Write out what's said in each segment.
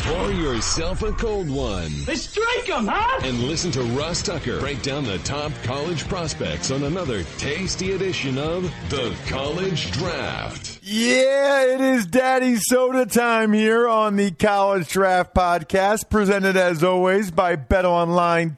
Pour yourself a cold one. Let's drink them, huh? And listen to Russ Tucker break down the top college prospects on another tasty edition of The College Draft. Yeah, it is Daddy Soda time here on the College Draft Podcast, presented as always by BetOnline.ag,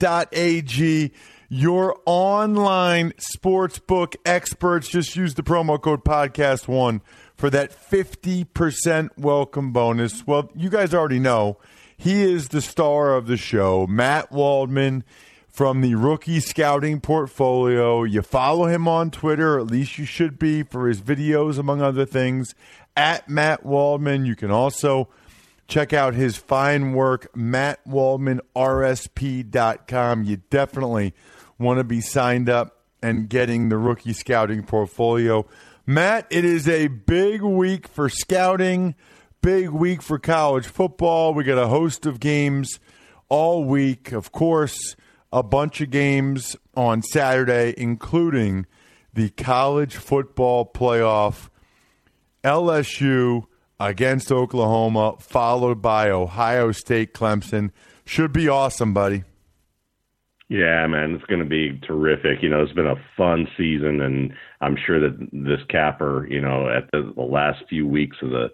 your online sportsbook experts. Just use the promo code podcast1 for that 50% welcome bonus. Well, you guys already know he is the star of the show, Matt Waldman from the Rookie Scouting Portfolio. You follow him on Twitter, or at least you should be, for his videos, among other things, at Matt Waldman. You can also check out his fine work, mattwaldmanrsp.com. You definitely want to be signed up and getting the Rookie Scouting Portfolio. Matt, it is a big week for scouting, big week for college football. We got a host of games all week. Of course, a bunch of games on Saturday, including the college football playoff. LSU against Oklahoma, followed by Ohio State, Clemson. Should be awesome, buddy. Yeah, man, it's going to be terrific. You know, it's been a fun season, and I'm sure that this capper, you know, at the last few weeks of the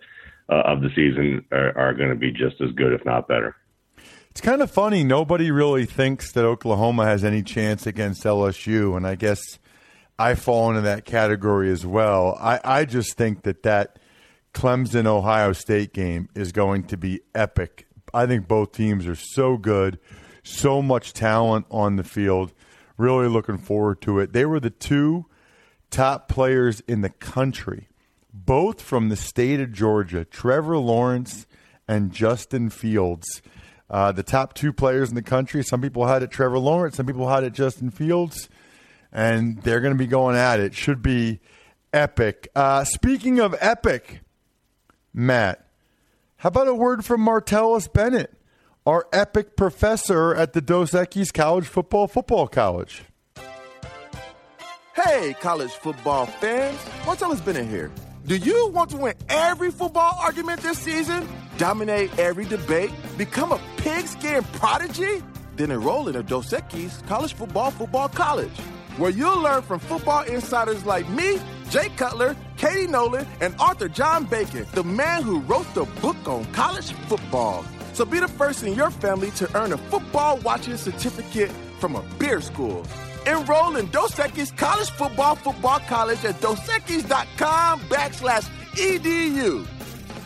season are going to be just as good, if not better. It's kind of funny. Nobody really thinks that Oklahoma has any chance against LSU, and I guess I fall into that category as well. I just think that Clemson-Ohio State game is going to be epic. I think both teams are so good. So much talent on the field. Really looking forward to it. They were the two top players in the country, both from the state of Georgia, Trevor Lawrence and Justin Fields. The top two players in the country. Some people had it Trevor Lawrence, some people had it Justin Fields, and they're going to be going at it. Should be epic. Speaking of epic, Matt, how about a word from Martellus Bennett, our epic professor at the Dos Equis College Football College? Hey, college football fans. Martellus Bennett here. Do you want to win every football argument this season? Dominate every debate? Become a pigskin prodigy? Then enroll in a Dos Equis College Football College, where you'll learn from football insiders like me, Jay Cutler, Katie Nolan, and author John Bacon, the man who wrote the book on college football. So be the first in your family to earn a football watching certificate from a beer school. Enroll in Dos Equis College Football College at dosequis.com/EDU.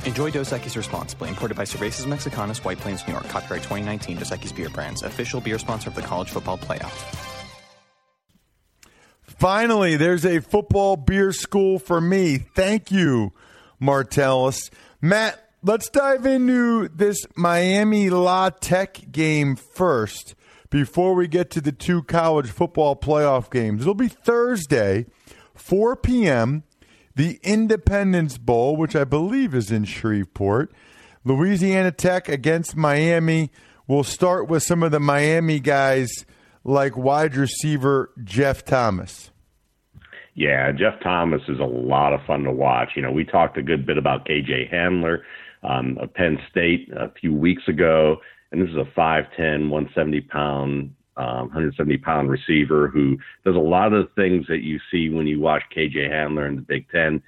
Enjoy Dos Equis responsibly. Imported by Cervezas Mexicanas, White Plains, New York. Copyright 2019, Dos Equis Beer Brands. Official beer sponsor of the College Football Playoff. Finally, there's a football beer school for me. Thank you, Martellus. Matt, let's dive into this Miami Tech game first before we get to the two college football playoff games. It'll be Thursday, 4 p.m., the Independence Bowl, which I believe is in Shreveport. Louisiana Tech against Miami. We'll start with some of the Miami guys like wide receiver Jeff Thomas. Yeah, Jeff Thomas is a lot of fun to watch. You know, we talked a good bit about K.J. Hamler of Penn State a few weeks ago, and this is a 5'10", 170-pound, 170-pound receiver who does a lot of the things that you see when you watch K.J. Hamler in the Big Ten.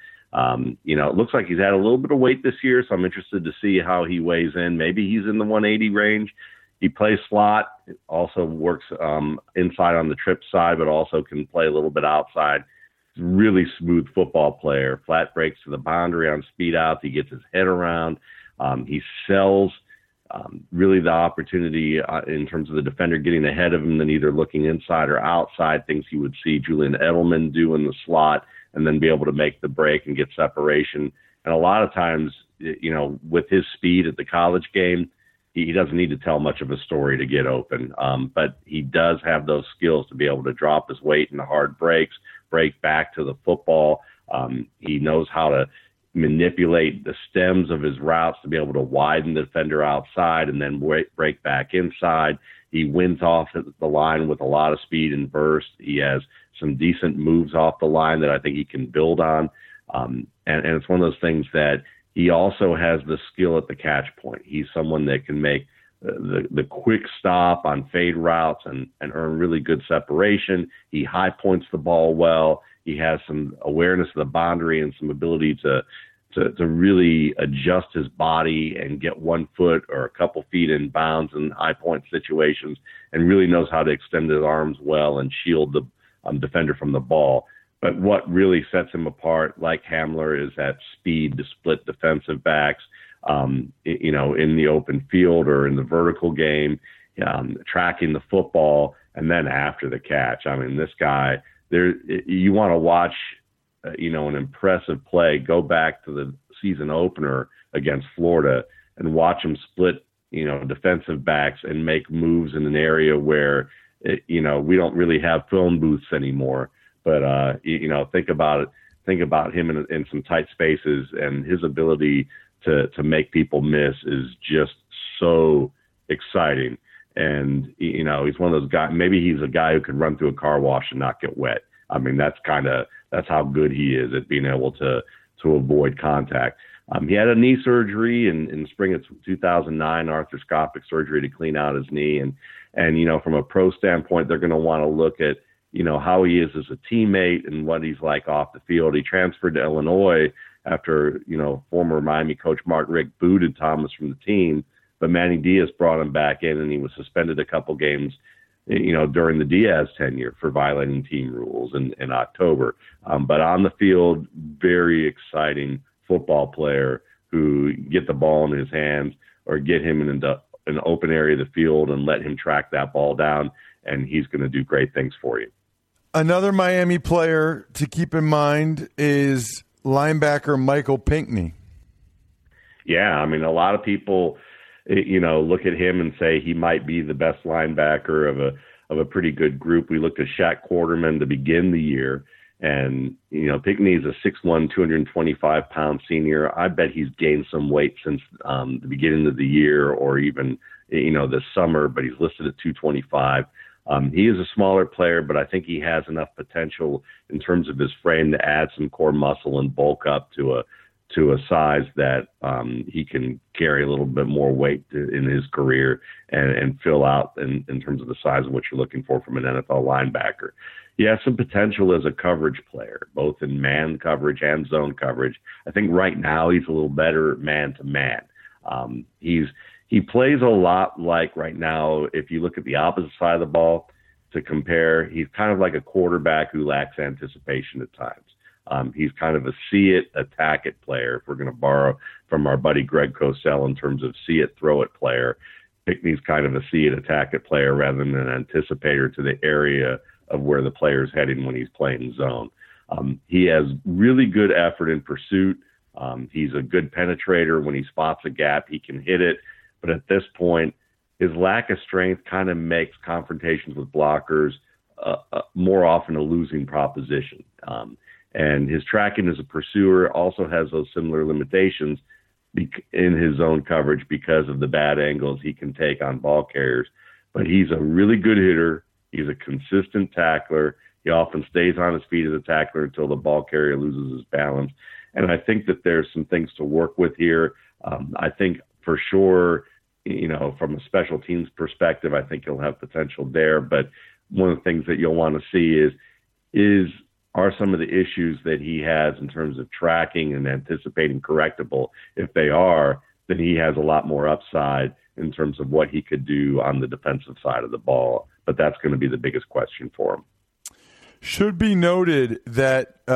You know, it looks like he's had a little bit of weight this year, so I'm interested to see how he weighs in. Maybe he's in the 180 range. He plays slot, also works inside on the trip side, but also can play a little bit outside. Really smooth football player, flat breaks to the boundary on speed outs. He gets his head around. He sells really the opportunity in terms of the defender getting ahead of him, then either looking inside or outside, things you would see Julian Edelman do in the slot, and then be able to make the break and get separation. And a lot of times, you know, with his speed at the college game, he doesn't need to tell much of a story to get open. But he does have those skills to be able to drop his weight in the hard breaks, break back to the football. He knows how to manipulate the stems of his routes to be able to widen the defender outside and then break back inside. He wins off the line with a lot of speed and burst. He has some decent moves off the line that I think he can build on. And it's one of those things that he also has the skill at the catch point. He's someone that can make the quick stop on fade routes and earn really good separation. He high points the ball well. He has some awareness of the boundary and some ability to really adjust his body and get 1 foot or a couple feet in bounds in high point situations, and really knows how to extend his arms well and shield the defender from the ball. But what really sets him apart, like Hamler, is that speed to split defensive backs, in the open field or in the vertical game, tracking the football, and then after the catch. I mean, this guy, you want to watch, an impressive play. Go back to the season opener against Florida and watch him split, defensive backs and make moves in an area where, we don't really have film booths anymore. But, think about it. Think about him in some tight spaces, and his ability to make people miss is just so exciting. And, he's one of those guys, maybe he's a guy who could run through a car wash and not get wet. I mean, that's how good he is at being able to avoid contact. He had a knee surgery in spring of 2009, arthroscopic surgery to clean out his knee. And, from a pro standpoint, they're going to want to look at, how he is as a teammate and what he's like off the field. He transferred to Illinois after, former Miami coach Mark Richt booted Thomas from the team. But Manny Diaz brought him back in, and he was suspended a couple games, during the Diaz tenure for violating team rules in October. But on the field, very exciting football player who get the ball in his hands or get him in an open area of the field and let him track that ball down, and he's going to do great things for you. Another Miami player to keep in mind is linebacker Michael Pinckney. Yeah, I mean, a lot of people – look at him and say he might be the best linebacker of a pretty good group. We looked at Shaq Quarterman to begin the year, and, Pinckney is a 6'1", 225-pound senior. I bet he's gained some weight since the beginning of the year or even, this summer, but he's listed at 225. He is a smaller player, but I think he has enough potential in terms of his frame to add some core muscle and bulk up to a size that he can carry a little bit more weight in his career and fill out in terms of the size of what you're looking for from an NFL linebacker. He has some potential as a coverage player, both in man coverage and zone coverage. I think right now he's a little better man-to-man. He plays a lot like right now, if you look at the opposite side of the ball to compare, he's kind of like a quarterback who lacks anticipation at times. He's kind of a see it, attack it player. If we're going to borrow from our buddy Greg Cosell in terms of see it, throw it player, Pinckney's kind of a see it, attack it player rather than an anticipator to the area of where the player's heading when he's playing zone. He has really good effort in pursuit. He's a good penetrator. When he spots a gap, he can hit it. But at this point, his lack of strength kind of makes confrontations with blockers more often a losing proposition. And his tracking as a pursuer also has those similar limitations in his zone coverage because of the bad angles he can take on ball carriers. But he's a really good hitter. He's a consistent tackler. He often stays on his feet as a tackler until the ball carrier loses his balance. And I think that there's some things to work with here. I think for sure, from a special teams perspective, I think he'll have potential there. But one of the things that you'll want to see are some of the issues that he has in terms of tracking and anticipating correctable. If they are, then he has a lot more upside in terms of what he could do on the defensive side of the ball. But that's going to be the biggest question for him. Should be noted that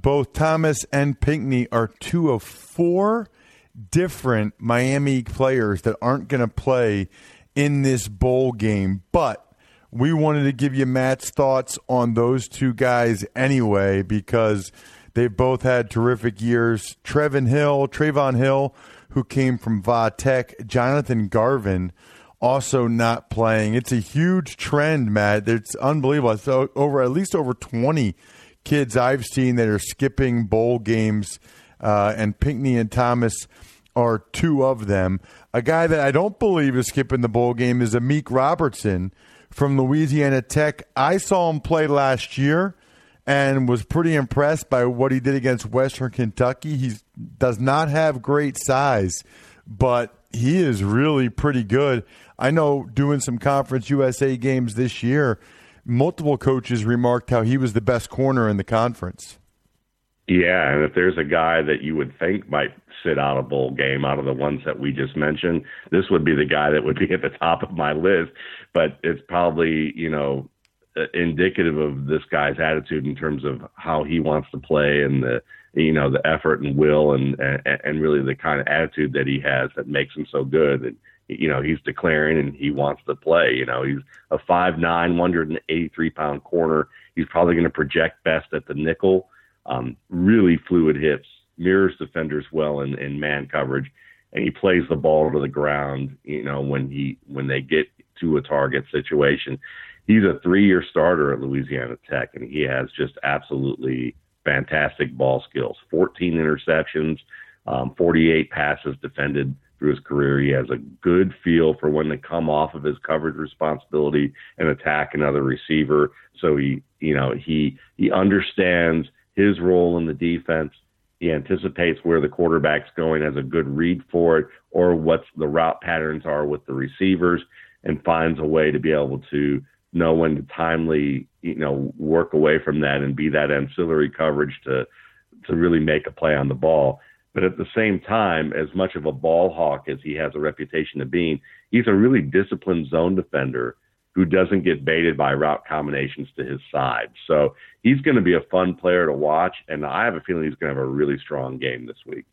both Thomas and Pinckney are two of four different Miami players that aren't going to play in this bowl game. But we wanted to give you Matt's thoughts on those two guys anyway, because they've both had terrific years. Trevon Hill, who came from Va Tech. Jonathan Garvin also not playing. It's a huge trend, Matt. It's unbelievable. It's over 20 kids I've seen that are skipping bowl games, and Pinckney and Thomas are two of them. A guy that I don't believe is skipping the bowl game is Amik Robertson from Louisiana Tech. I saw him play last year and was pretty impressed by what he did against Western Kentucky. He does not have great size, but he is really pretty good. I know doing some Conference USA games this year, multiple coaches remarked how he was the best corner in the conference. Yeah, and if there's a guy that you would think might sit out a bowl game out of the ones that we just mentioned, this would be the guy that would be at the top of my list. But it's probably, indicative of this guy's attitude in terms of how he wants to play and the effort and will and really the kind of attitude that he has that makes him so good. And, he's declaring and he wants to play. He's a 5'9", 183-pound corner. He's probably going to project best at the nickel. Really fluid hips, mirrors defenders well in man coverage, and he plays the ball to the ground, when they get to a target situation. He's a 3-year starter at Louisiana Tech, and he has just absolutely fantastic ball skills. 14 interceptions, 48 passes defended through his career. He has a good feel for when to come off of his coverage responsibility and attack another receiver. So he understands his role in the defense. He anticipates where the quarterback's going, has a good read for it, or what the route patterns are with the receivers, and finds a way to be able to know when to timely, work away from that and be that ancillary coverage to really make a play on the ball. But at the same time, as much of a ball hawk as he has a reputation of being, he's a really disciplined zone defender who doesn't get baited by route combinations to his side. So he's going to be a fun player to watch, and I have a feeling he's going to have a really strong game this week.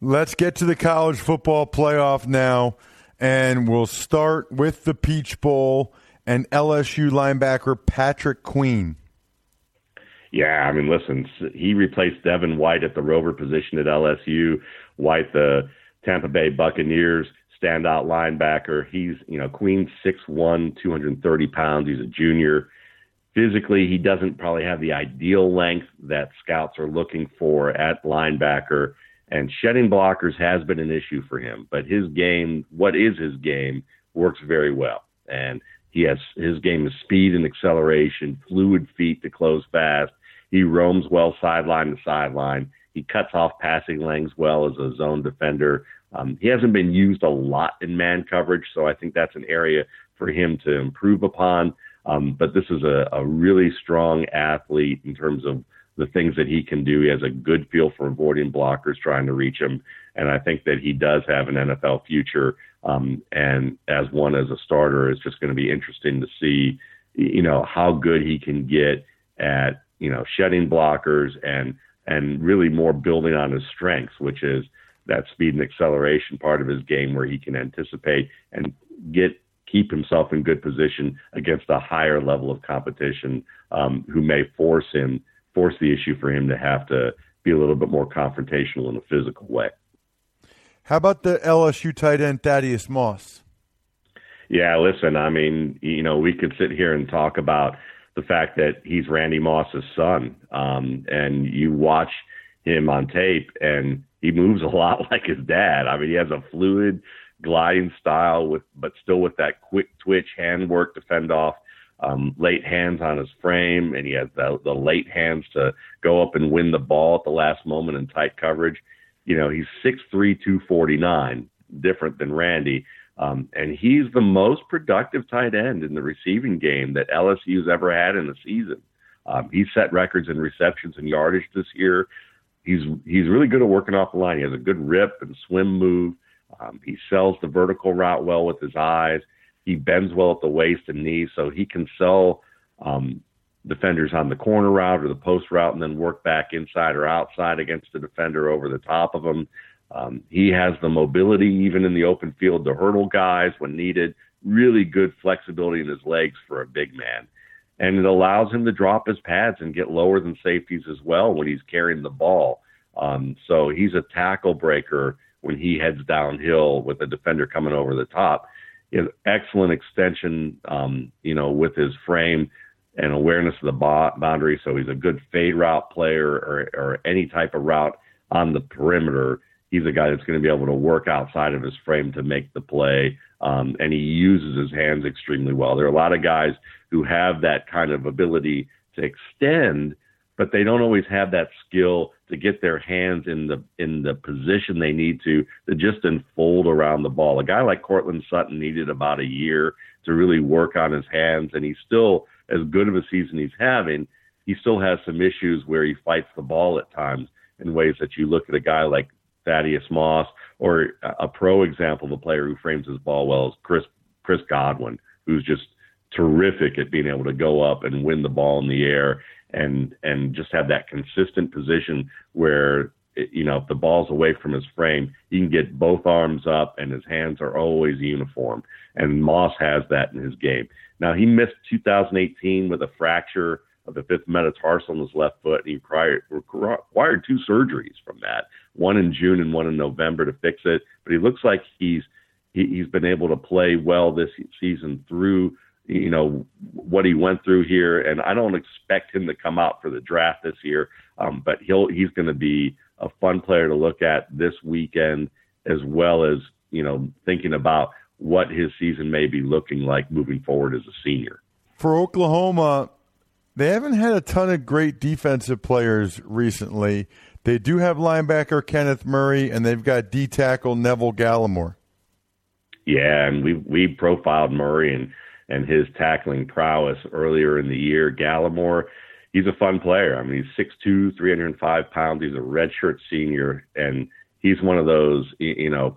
Let's get to the college football playoff now, and we'll start with the Peach Bowl and LSU linebacker Patrick Queen. Yeah, listen, he replaced Devin White at the rover position at LSU. White, the Tampa Bay Buccaneers standout linebacker. He's, Queen's 6'1", 230 pounds. He's a junior. Physically, he doesn't probably have the ideal length that scouts are looking for at linebacker, and shedding blockers has been an issue for him. But his game, what is his game, works very well. And his game is speed and acceleration, fluid feet to close fast. He roams well sideline to sideline. He cuts off passing lanes well as a zone defender. He hasn't been used a lot in man coverage, so I think that's an area for him to improve upon. But this is a really strong athlete in terms of the things that he can do. He has a good feel for avoiding blockers trying to reach him, and I think that he does have an NFL future. And as a starter, it's just going to be interesting to see, how good he can get at, shedding blockers and really more building on his strengths, which is that speed and acceleration part of his game where he can anticipate and keep himself in good position against a higher level of competition, who may force the issue for him to have to be a little bit more confrontational in a physical way. How about the LSU tight end Thaddeus Moss? Yeah, listen, we could sit here and talk about the fact that he's Randy Moss's son, and you watch him on tape, and he moves a lot like his dad. He has a fluid gliding style, but still with that quick twitch handwork to fend off late hands on his frame, and he has the late hands to go up and win the ball at the last moment in tight coverage. He's 6'3", 249, different than Randy, and he's the most productive tight end in the receiving game that LSU's ever had in a season. He set records in receptions and yardage this year. He's really good at working off the line. He has a good rip and swim move. He sells the vertical route well with his eyes. He bends well at the waist and knees, so he can sell defenders on the corner route or the post route and then work back inside or outside against the defender over the top of him. He has the mobility even in the open field to hurdle guys when needed. Really good flexibility in his legs for a big man. And it allows him to drop his pads and get lower than safeties as well when he's carrying the ball. So he's a tackle breaker when he heads downhill with a defender coming over the top. He has excellent extension, with his frame and awareness of the boundary. So he's a good fade route player or any type of route on the perimeter. He's a guy that's going to be able to work outside of his frame to make the play. And he uses his hands extremely well. There are a lot of guys who have that kind of ability to extend, but they don't always have that skill to get their hands in the position they need to just unfold around the ball. A guy like Cortland Sutton needed about a year to really work on his hands, and he's still, as good of a season he's having, he still has some issues where he fights the ball at times in ways that you look at a guy like Thaddeus Moss, or a pro example of a player who frames his ball well is Chris Godwin, who's just terrific at being able to go up and win the ball in the air and just have that consistent position where, if the ball's away from his frame, he can get both arms up and his hands are always uniform. And Moss has that in his game. Now, he missed 2018 with a fracture of the fifth metatarsal in his left foot. He required two surgeries from that, one in June and one in November to fix it. But he looks like he's been able to play well this season through what he went through here, and I don't expect him to come out for the draft this year, but he's going to be a fun player to look at this weekend, as well as, thinking about what his season may be looking like moving forward as a senior. For Oklahoma, they haven't had a ton of great defensive players recently. They do have linebacker Kenneth Murray, and they've got D tackle Neville Gallimore. Yeah, and we profiled Murray and his tackling prowess earlier in the year. Gallimore, he's a fun player. I mean, he's 6'2", 305 pounds. He's a redshirt senior, and he's one of those,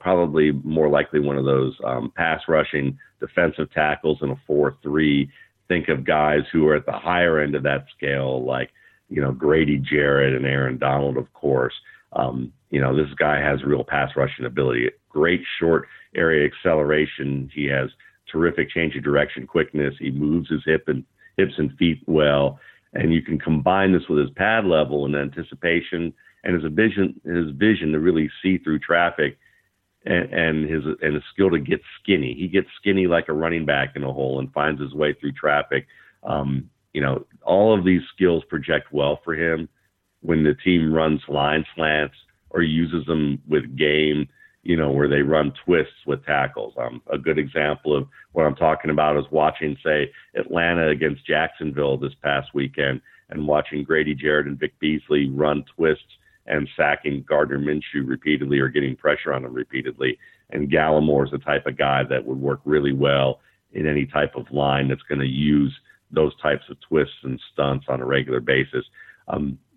probably more likely one of those pass-rushing defensive tackles in a 4-3. Think of guys who are at the higher end of that scale, like, Grady Jarrett and Aaron Donald, of course. This guy has real pass-rushing ability, great short area acceleration. He has terrific change of direction quickness. He moves his hips and feet well, and you can combine this with his pad level and anticipation and his vision to really see through traffic and his skill to get skinny. He gets skinny like a running back in a hole and finds his way through traffic. All of these skills project well for him when the team runs line slants or uses them with game, where they run twists with tackles. A good example of what I'm talking about is watching, say, Atlanta against Jacksonville this past weekend and watching Grady Jarrett and Vic Beasley run twists and sacking Gardner Minshew repeatedly or getting pressure on him repeatedly. And Gallimore is the type of guy that would work really well in any type of line that's going to use those types of twists and stunts on a regular basis.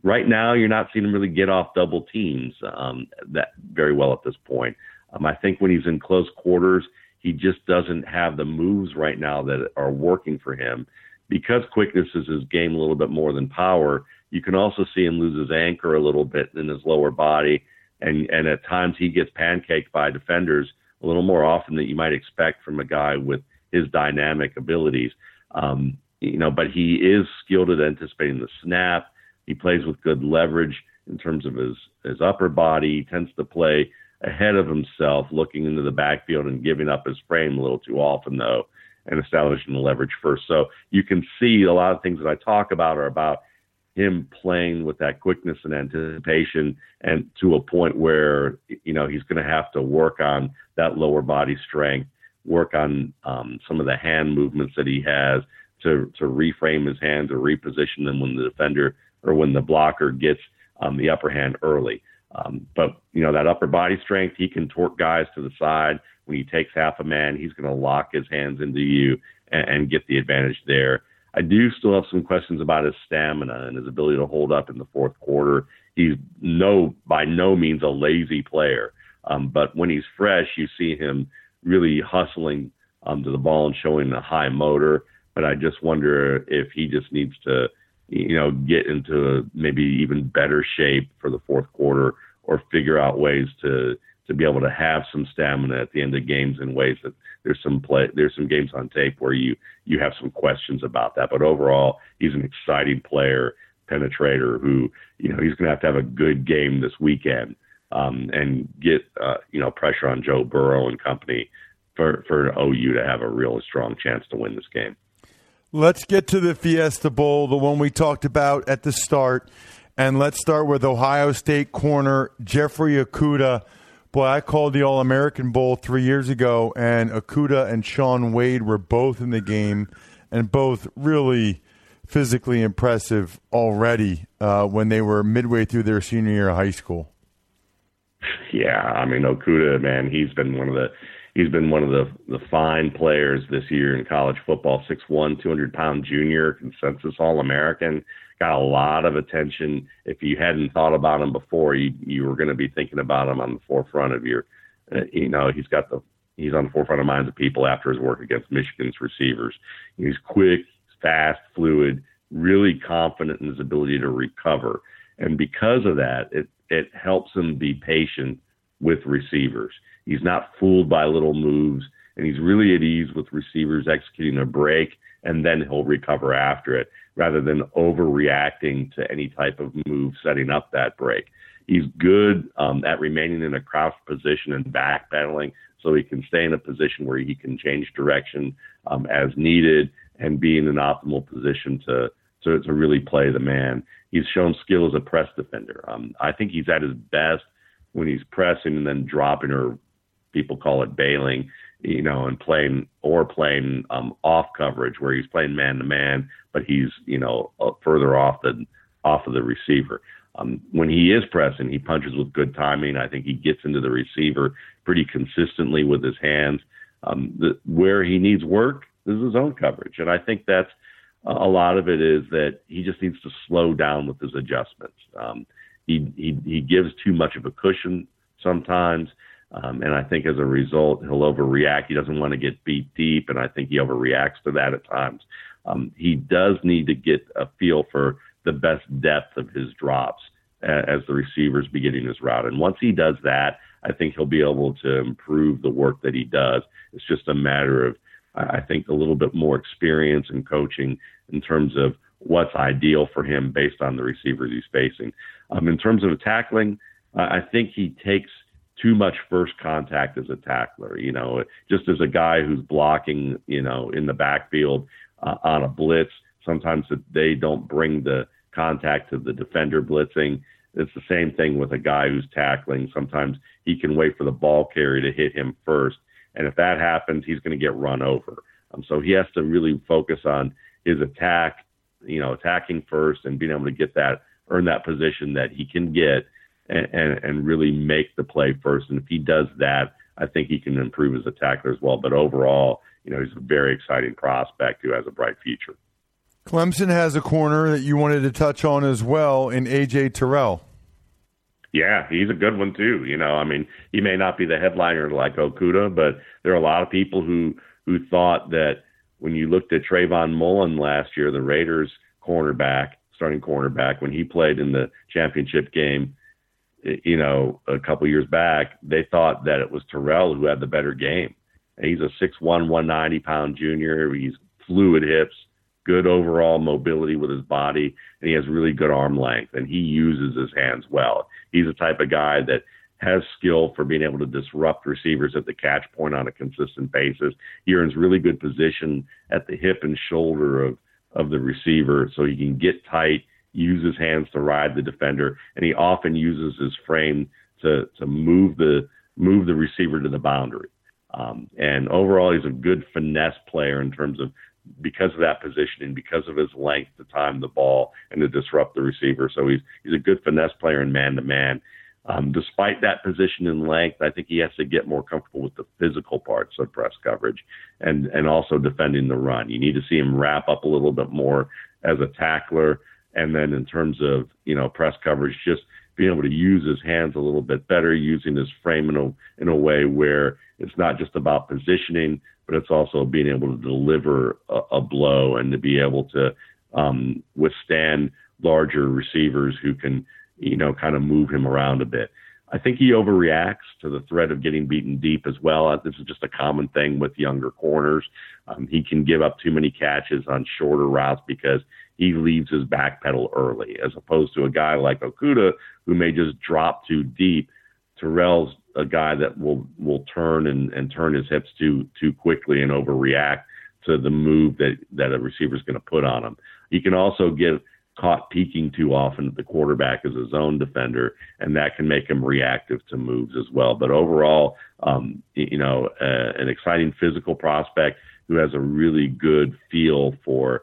Right now, you're not seeing him really get off double teams that very well at this point. I think when he's in close quarters, he just doesn't have the moves right now that are working for him. Because quickness is his game a little bit more than power, you can also see him lose his anchor a little bit in his lower body, and at times he gets pancaked by defenders a little more often than you might expect from a guy with his dynamic abilities. But he is skilled at anticipating the snap. He plays with good leverage in terms of his upper body. He tends to play ahead of himself, looking into the backfield and giving up his frame a little too often, though, and establishing the leverage first. So you can see a lot of things that I talk about are about him playing with that quickness and anticipation, and to a point where, he's going to have to work on that lower body strength, work on some of the hand movements that he has to reframe his hands or reposition them when the defender or when the blocker gets the upper hand early. But that upper body strength, he can torque guys to the side. When he takes half a man, he's going to lock his hands into you and get the advantage there. I do still have some questions about his stamina and his ability to hold up in the fourth quarter. He's by no means a lazy player. But when he's fresh, you see him really hustling to the ball and showing a high motor. But I just wonder if he just needs to get into maybe even better shape for the fourth quarter, or figure out ways to be able to have some stamina at the end of games in ways that there's some games on tape where you have some questions about that. But overall, he's an exciting player, penetrator, who, he's going to have a good game this weekend and get pressure on Joe Burrow and company for OU to have a real strong chance to win this game. Let's get to the Fiesta Bowl, the one we talked about at the start, and let's start with Ohio State corner Jeffrey Okuda. Boy, I called the All-American Bowl 3 years ago, and Okuda and Sean Wade were both in the game, and both really physically impressive already when they were midway through their senior year of high school. Yeah, I mean, Okuda, man, he's been one of the fine players this year in college football. 6'1", 200-pound junior, consensus All-American. Got a lot of attention. If you hadn't thought about him before, you were going to be thinking about him on the forefront of your, he's on the forefront of minds of people after his work against Michigan's receivers. He's quick, fast, fluid, really confident in his ability to recover. And because of that, it helps him be patient with receivers. He's not fooled by little moves, and he's really at ease with receivers executing a break, and then he'll recover after it, rather than overreacting to any type of move setting up that break. He's good at remaining in a crouched position and backpedaling, so he can stay in a position where he can change direction as needed and be in an optimal position to really play the man. He's shown skill as a press defender. I think he's at his best when he's pressing and then dropping, or people call it bailing, and playing off coverage where he's playing man to man, but he's, further off of the receiver. When he is pressing, he punches with good timing. I think he gets into the receiver pretty consistently with his hands. Where he needs work is his own coverage. And I think that's a lot of it is that he just needs to slow down with his adjustments. He gives too much of a cushion sometimes. And I think as a result, he'll overreact. He doesn't want to get beat deep, and I think he overreacts to that at times. He does need to get a feel for the best depth of his drops as the receiver's beginning his route. And once he does that, I think he'll be able to improve the work that he does. It's just a matter of, I think, a little bit more experience and coaching in terms of what's ideal for him based on the receivers he's facing. In terms of tackling, I think he takes too much first contact as a tackler, just as a guy who's blocking, in the backfield on a blitz. Sometimes they don't bring the contact to the defender blitzing. It's the same thing with a guy who's tackling. Sometimes he can wait for the ball carrier to hit him first. And if that happens, he's going to get run over. So he has to really focus on his attack, attacking first and being able to get that, earn that position that he can get, and really make the play first. And if he does that, I think he can improve as a tackler as well. But overall, he's a very exciting prospect who has a bright future. Clemson has a corner that you wanted to touch on as well in A.J. Terrell. Yeah, he's a good one too. He may not be the headliner like Okuda, but there are a lot of people who thought that when you looked at Trayvon Mullen last year, the Raiders starting cornerback, when he played in the championship game, a couple years back, they thought that it was Terrell who had the better game. And he's a 6'1", 190-pound junior. He's fluid hips, good overall mobility with his body, and he has really good arm length, and he uses his hands well. He's the type of guy that has skill for being able to disrupt receivers at the catch point on a consistent basis. He earns really good position at the hip and shoulder of the receiver, so he can get tight, use his hands to ride the defender, and he often uses his frame to move the receiver to the boundary. And overall, he's a good finesse player in terms of, because of that positioning, because of his length to time the ball and to disrupt the receiver. So he's a good finesse player in man-to-man. Despite that position in length, I think he has to get more comfortable with the physical parts of press coverage and also defending the run. You need to see him wrap up a little bit more as a tackler. And then in terms of, press coverage, just being able to use his hands a little bit better, using his frame in a way where it's not just about positioning, but it's also being able to deliver a blow and to be able to withstand larger receivers who can, kind of move him around a bit. I think he overreacts to the threat of getting beaten deep as well. This is just a common thing with younger corners. He can give up too many catches on shorter routes because he leaves his back pedal early, as opposed to a guy like Okuda who may just drop too deep Terrell's a guy that will turn and turn his hips too quickly and overreact to the move that a receiver's going to put on him. You can also get caught peeking too often at the quarterback as a zone defender, and that can make him reactive to moves as well. But overall, an exciting physical prospect who has a really good feel for,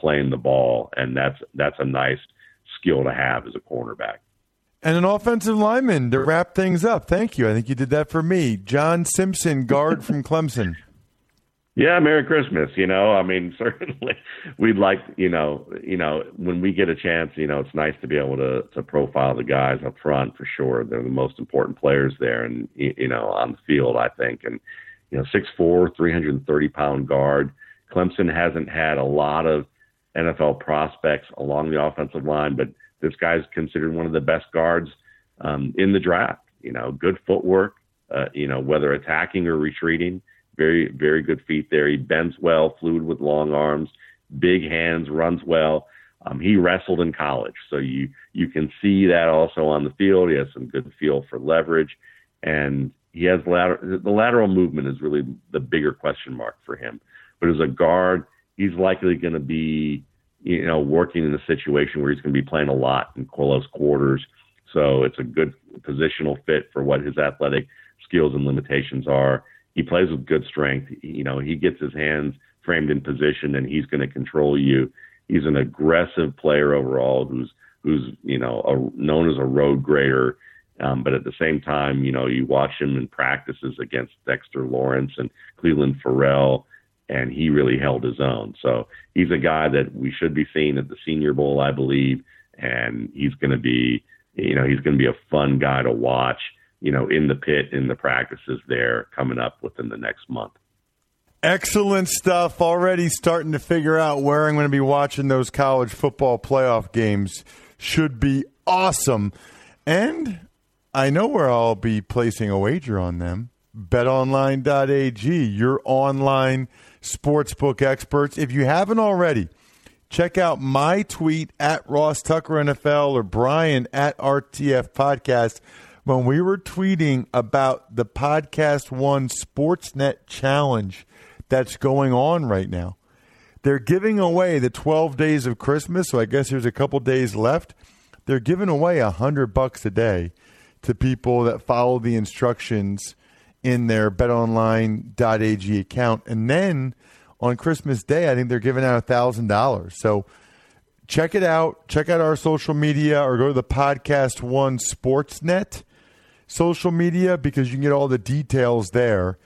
playing the ball. And that's a nice skill to have as a cornerback. And an offensive lineman to wrap things up. Thank you. I think you did that for me. John Simpson, guard from Clemson. Yeah, Merry Christmas. Certainly we'd like, when we get a chance, it's nice to be able to profile the guys up front for sure. They're the most important players there and, on the field, I think. And, 6'4", 330-pound guard. Clemson hasn't had a lot of NFL prospects along the offensive line, but this guy's considered one of the best guards in the draft. Good footwork, whether attacking or retreating. Very, very good feet there. He bends well, fluid with long arms, big hands, runs well. He wrestled in college, so you can see that also on the field. He has some good feel for leverage, and he has the lateral movement is really the bigger question mark for him. But as a guard, he's likely going to be, working in a situation where he's going to be playing a lot in close quarters. So it's a good positional fit for what his athletic skills and limitations are. He plays with good strength. He gets his hands framed in position, and he's going to control you. He's an aggressive player overall, who's known as a road grader. But at the same time, you watch him in practices against Dexter Lawrence and Cleveland Farrell, and he really held his own. So he's a guy that we should be seeing at the Senior Bowl, I believe, and he's going to be, a fun guy to watch. In the pit, in the practices there coming up within the next month. Excellent stuff. Already starting to figure out where I'm going to be watching those college football playoff games. Should be awesome. And I know where I'll be placing a wager on them. BetOnline.ag, your online sportsbook experts. If you haven't already, check out my tweet at Ross Tucker NFL or Brian at RTF Podcast. When we were tweeting about the Podcast One Sportsnet Challenge that's going on right now, they're giving away the 12 days of Christmas, so I guess there's a couple days left. They're giving away $100 a day to people that follow the instructions in their betonline.ag account. And then on Christmas Day, I think they're giving out $1,000. So check it out. Check out our social media or go to the Podcast One Sportsnet social media, because you can get all the details there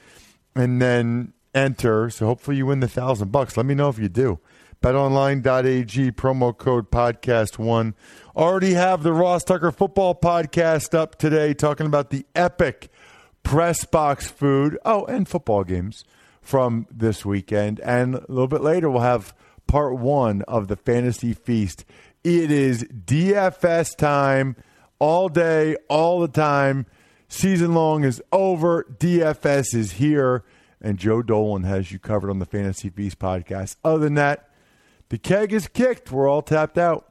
and then enter. So hopefully you win the $1,000. Let me know if you do. BetOnline.ag, promo code podcast1. Already have the Ross Tucker Football Podcast up today, talking about the epic press box food. Oh, and football games from this weekend. And a little bit later, we'll have part one of the Fantasy Feast. It is DFS time. All day, all the time. Season long is over. DFS is here. And Joe Dolan has you covered on the Fantasy Feast podcast. Other than that, the keg is kicked. We're all tapped out.